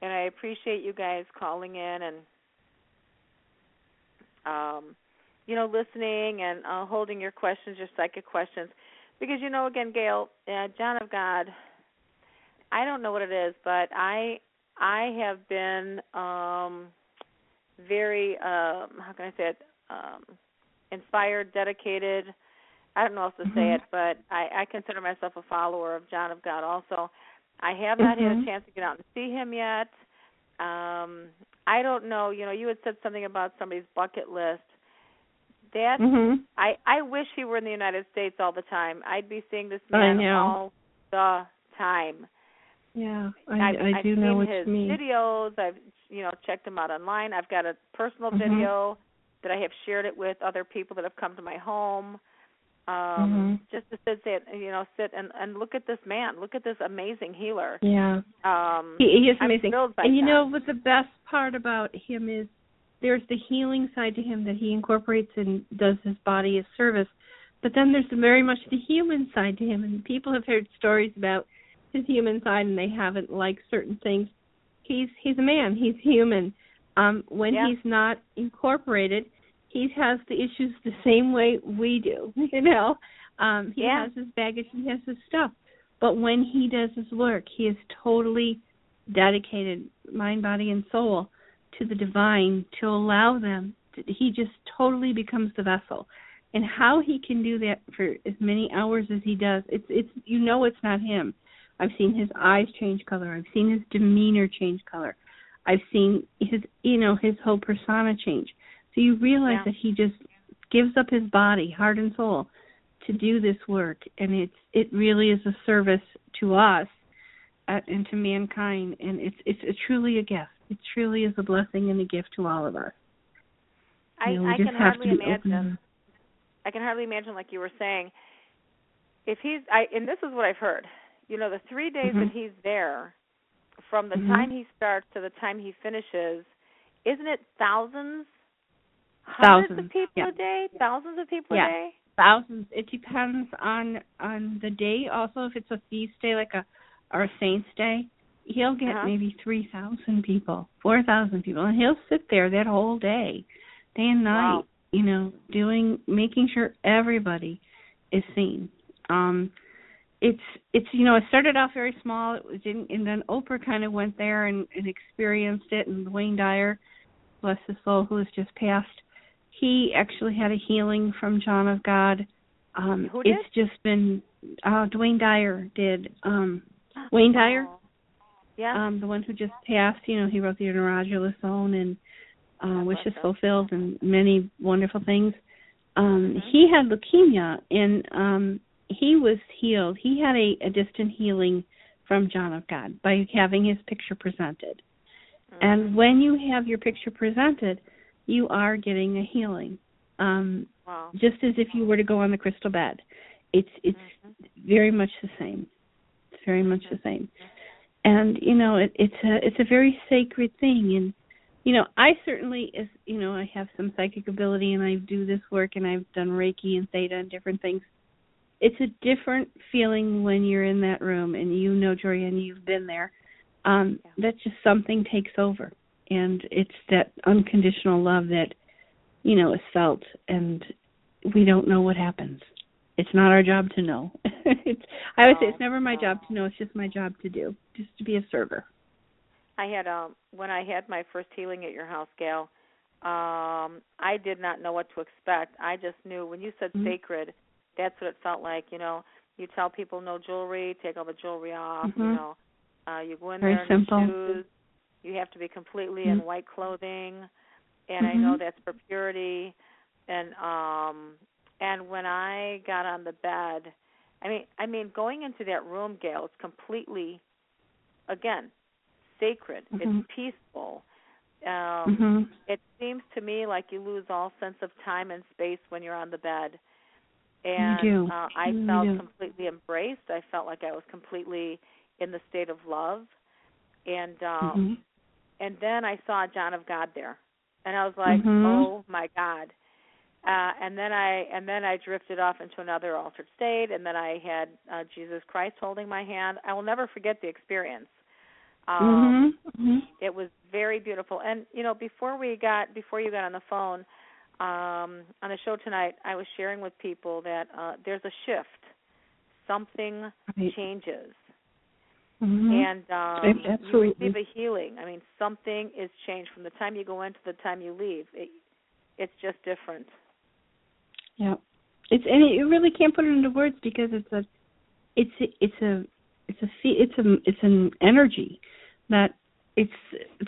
and I appreciate you guys calling in and Um, you know, listening and uh, holding your questions, your psychic questions. Because, you know, again, Gail, uh, John of God, I don't know what it is, but I I have been um, very, um, how can I say it, um, inspired, dedicated. I don't know else to mm-hmm. say it, but I, I consider myself a follower of John of God also. I have not mm-hmm. had a chance to get out and see him yet. Um, I don't know, you know, you had said something about somebody's bucket list. That mm-hmm. I, I wish he were in the United States all the time. I'd be seeing this man all the time. Yeah, I, I've, I I've do know what you mean. I've seen his videos. I've, you know, checked him out online. I've got a personal mm-hmm. video that I have shared it with other people that have come to my home. Um, mm-hmm. Just to sit, you know, sit and, and look at this man. Look at this amazing healer. Yeah, um, he, he is amazing. And you that. know what the best part about him is? There's the healing side to him that he incorporates and does his body as service. But then there's very much the human side to him. And people have heard stories about his human side, and they haven't liked certain things. He's he's a man. He's human. Um, when yeah. he's not incorporated, he has the issues the same way we do, you know. Um, he yeah. has his baggage, he has his stuff. But when he does his work, he is totally dedicated, mind, body, and soul, to the divine, to allow them. To, he just totally becomes the vessel. And how he can do that for as many hours as he does, it's it's you know it's not him. I've seen his eyes change color. I've seen his demeanor change color. I've seen his, you know, his whole persona change. So you realize yeah. that he just gives up his body, heart and soul, to do this work. And it's it really is a service to us uh, and to mankind. And it's it's a, truly a gift. It truly is a blessing and a gift to all of us. I, you know, I can hardly imagine. Open. I can hardly imagine, like you were saying, if he's, I, and this is what I've heard, you know, the three days mm-hmm. that he's there, from the mm-hmm. time he starts to the time he finishes, isn't it thousands? Hundreds thousands. of people yeah. a day? Thousands of people yeah. a day? Thousands. It depends on, on the day. Also, if it's a feast day, like a or a saint's day, he'll get uh-huh. maybe three thousand people, four thousand people, and he'll sit there that whole day, day and night. Wow. You know, doing, making sure everybody is seen. Um, it's, it's, you know, it started off very small. It didn't, and then Oprah kind of went there and, and experienced it. And Wayne Dyer, bless his soul, who has just passed, he actually had a healing from John of God. Um, who did? It's just been, uh, Dwayne Dyer did. Um, Wayne Dyer, oh. yeah, um, the one who just passed. You know, he wrote the Interrodular Zone and. Uh, which is fulfilled and many wonderful things. Um, mm-hmm. He had leukemia, and um, he was healed. He had a, a distant healing from John of God by having his picture presented. Mm-hmm. And when you have your picture presented, you are getting a healing, um, wow. just as if you were to go on the crystal bed. It's it's mm-hmm. very much the same. It's very much the same. And, you know, it, it's a it's a very sacred thing, and you know, I certainly, is, you know, I have some psychic ability and I do this work and I've done Reiki and Theta and different things. It's a different feeling when you're in that room, and you know, Jorianne, you've been there. Um, yeah. That's just something takes over, and it's that unconditional love that, you know, is felt, and we don't know what happens. It's not our job to know. it's, I would oh, say it's never my oh. job to know. It's just my job to do, just to be a server. I had um when I had my first healing at your house, Gail, um, I did not know what to expect. I just knew when you said mm-hmm. sacred, that's what it felt like. You know, you tell people no jewelry, take all the jewelry off. Mm-hmm. You know, uh, you go in Very there in your shoes. You have to be completely mm-hmm. in white clothing, and mm-hmm. I know that's for purity. And um and when I got on the bed, I mean I mean going into that room, Gail, it's completely again. Sacred. Mm-hmm. It's peaceful. Um, mm-hmm. It seems to me like you lose all sense of time and space when you're on the bed. And you do. Uh, I you felt do. completely embraced. I felt like I was completely in the state of love. And um, mm-hmm. and then I saw John of God there, and I was like, mm-hmm. oh my God. Uh, and then I and then I drifted off into another altered state. And then I had uh, Jesus Christ holding my hand. I will never forget the experience. Um, mm-hmm. Mm-hmm. It was very beautiful. And, you know, before we got, before you got on the phone, um, on the show tonight, I was sharing with people that uh, there's a shift. Something right. changes. Mm-hmm. And um, Absolutely. you receive a healing. I mean, something is changed from the time you go in to the time you leave. It, it's just different. Yeah. It's, and you really can't put it into words because it's a, it's a, it's a, It's a it's a it's an energy that it's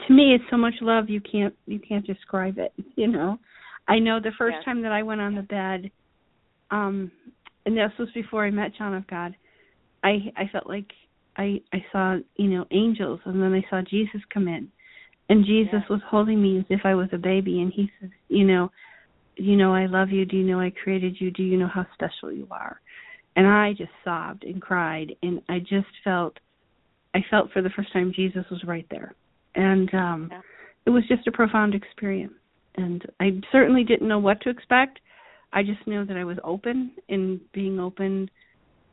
to me it's so much love you can't you can't describe it. You know, I know the first yes. time that I went on the bed, um, and this was before I met John of God. I I felt like I I saw you know angels, and then I saw Jesus come in, and Jesus yes. was holding me as if I was a baby, and he says, you know, you know I love you. Do you know I created you? Do you know how special you are? And I just sobbed and cried, and I just felt, I felt for the first time Jesus was right there. And um, yeah. it was just a profound experience. And I certainly didn't know what to expect. I just knew that I was open, and being open,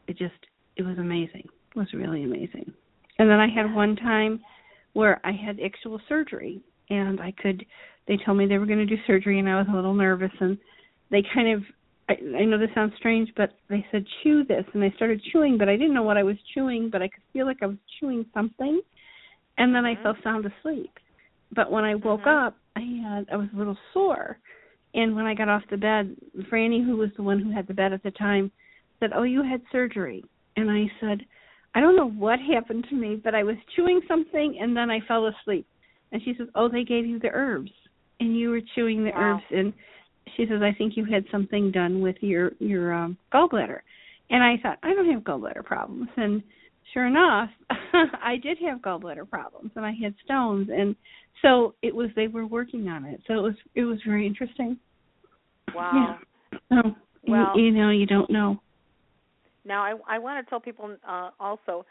it just, it was amazing. It was really amazing. And then I had one time where I had actual surgery, and I could, they told me they were going to do surgery, and I was a little nervous, and they kind of, I, I know this sounds strange, but they said, chew this. And I started chewing, but I didn't know what I was chewing, but I could feel like I was chewing something. And then I mm-hmm. fell sound asleep. But when I woke mm-hmm. up, I had, I was a little sore. And when I got off the bed, Frannie, who was the one who had the bed at the time, said, oh, you had surgery. And I said, I don't know what happened to me, but I was chewing something, and then I fell asleep. And she says, oh, they gave you the herbs, and you were chewing the wow. herbs. And she says, I think you had something done with your, your um, gallbladder. And I thought, I don't have gallbladder problems. And sure enough, I did have gallbladder problems, and I had stones. And so it was, they were working on it. So it was, it was very interesting. Wow. Yeah. So, well, you, you know, you don't know. Now, I, I want to tell people uh, also,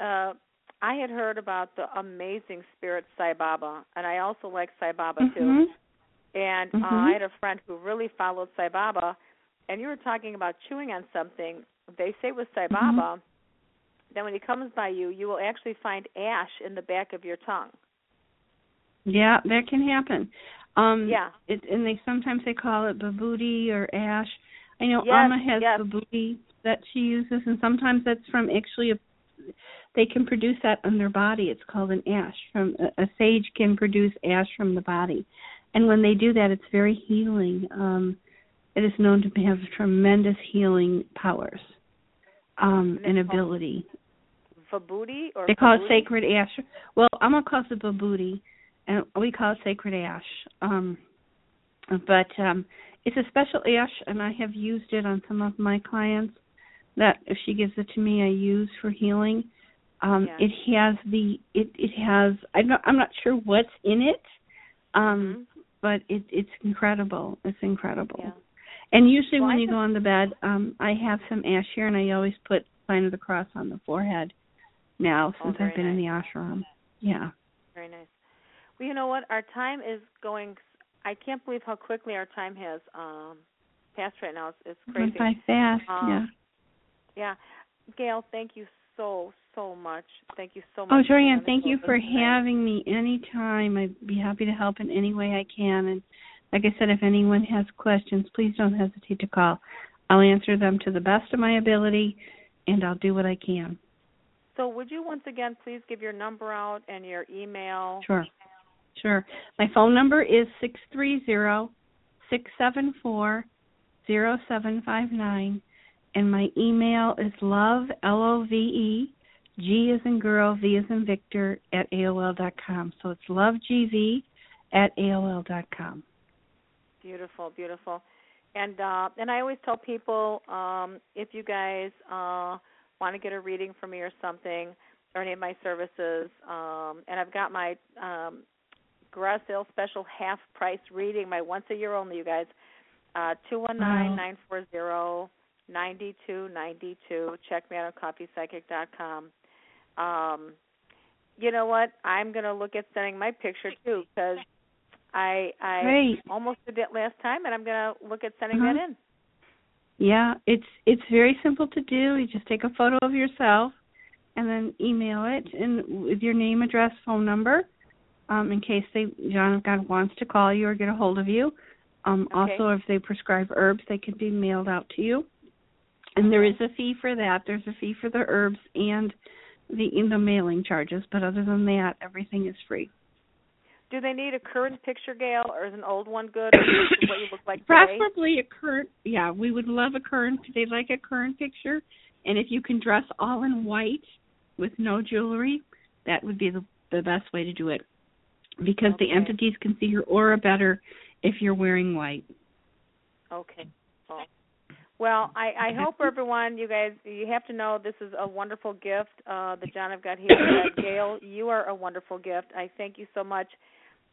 uh, I had heard about the amazing spirit Sai Baba, and I also like Sai Baba, mm-hmm. too. And mm-hmm. uh, I had a friend who really followed Sai Baba, and you were talking about chewing on something. They say with Sai mm-hmm. Baba, then when he comes by you, you will actually find ash in the back of your tongue. Yeah, that can happen. Um, yeah. It, and they sometimes they call it babooty or ash. I know yes, Amma has yes. babooty that she uses, and sometimes that's from actually a, they can produce that on their body. It's called an ash. From a, a sage can produce ash from the body. And when they do that, it's very healing. Um, it is known to have tremendous healing powers um, and, and ability. Babooty? Or they call babooty? It sacred ash. Well, Amma calls it babooty, and we call it sacred ash. Um, but um, it's a special ash, and I have used it on some of my clients. That if she gives it to me, I use for healing. Um, yeah. It has the it it has I'm not I'm not sure what's in it, um, mm-hmm. but it it's incredible. It's incredible. Yeah. And usually well, when I you have... go on the bed, um, I have some ash here, and I always put sign of the cross on the forehead. Now since oh, I've been nice. in the ashram, yeah. Very nice. Well, you know what? Our time is going. I can't believe how quickly our time has um, passed right now. It's, it's crazy. It's by fast. Um, yeah. Yeah. Gail, thank you so, so much. Thank you so much. Oh, Jorianne, thank you for having me anytime. I'd be happy to help in any way I can. And like I said, if anyone has questions, please don't hesitate to call. I'll answer them to the best of my ability, and I'll do what I can. So would you once again please give your number out and your email? Sure. Sure. My phone number is six three zero, six seven four, zero seven five nine. And my email is love, L O V E, G as in girl, V as in Victor, at A O L dot com. So it's lovegv at A O L dot com. Beautiful, beautiful. And uh, and I always tell people, um, if you guys uh, want to get a reading from me or something, or any of my services, um, and I've got my um, garage sale special half-price reading, my once-a-year only, you guys, uh, two one nine, nine four zero, nine two two two. ninety-two ninety-two. Check me out on coffee psychic dot com. Um, you know what? I'm going to look at sending my picture, too, because I I Great. almost did it last time, and I'm going to look at sending uh-huh. that in. Yeah, it's it's very simple to do. You just take a photo of yourself and then email it and with your name, address, phone number, um, in case they John of God wants to call you or get a hold of you. Um, okay. Also, if they prescribe herbs, they can be mailed out to you. And there is a fee for that. There's a fee for the herbs and the, in the mailing charges. But other than that, everything is free. Do they need a current picture, Gail, or is an old one good? Or what you look like today? Preferably a current. Yeah, we would love a current. They'd like a current picture. And if you can dress all in white with no jewelry, that would be the, the best way to do it. Because okay. the entities can see your aura better if you're wearing white. Okay. Well. Well, I, I hope everyone, you guys, you have to know this is a wonderful gift uh, that John of God here. Gail, you are a wonderful gift. I thank you so much.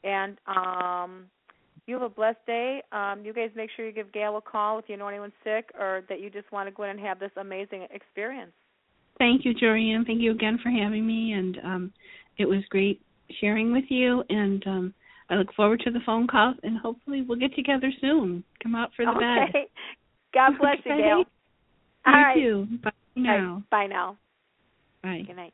And um, you have a blessed day. Um, you guys make sure you give Gail a call if you know anyone's sick or that you just want to go in and have this amazing experience. Thank you, Jorianne. Thank you again for having me. And um, it was great sharing with you. And um, I look forward to the phone calls. And hopefully we'll get together soon. Come out for the okay. bed. God bless you, Gail. All right. You too. Bye now. Bye now. Bye. Good night.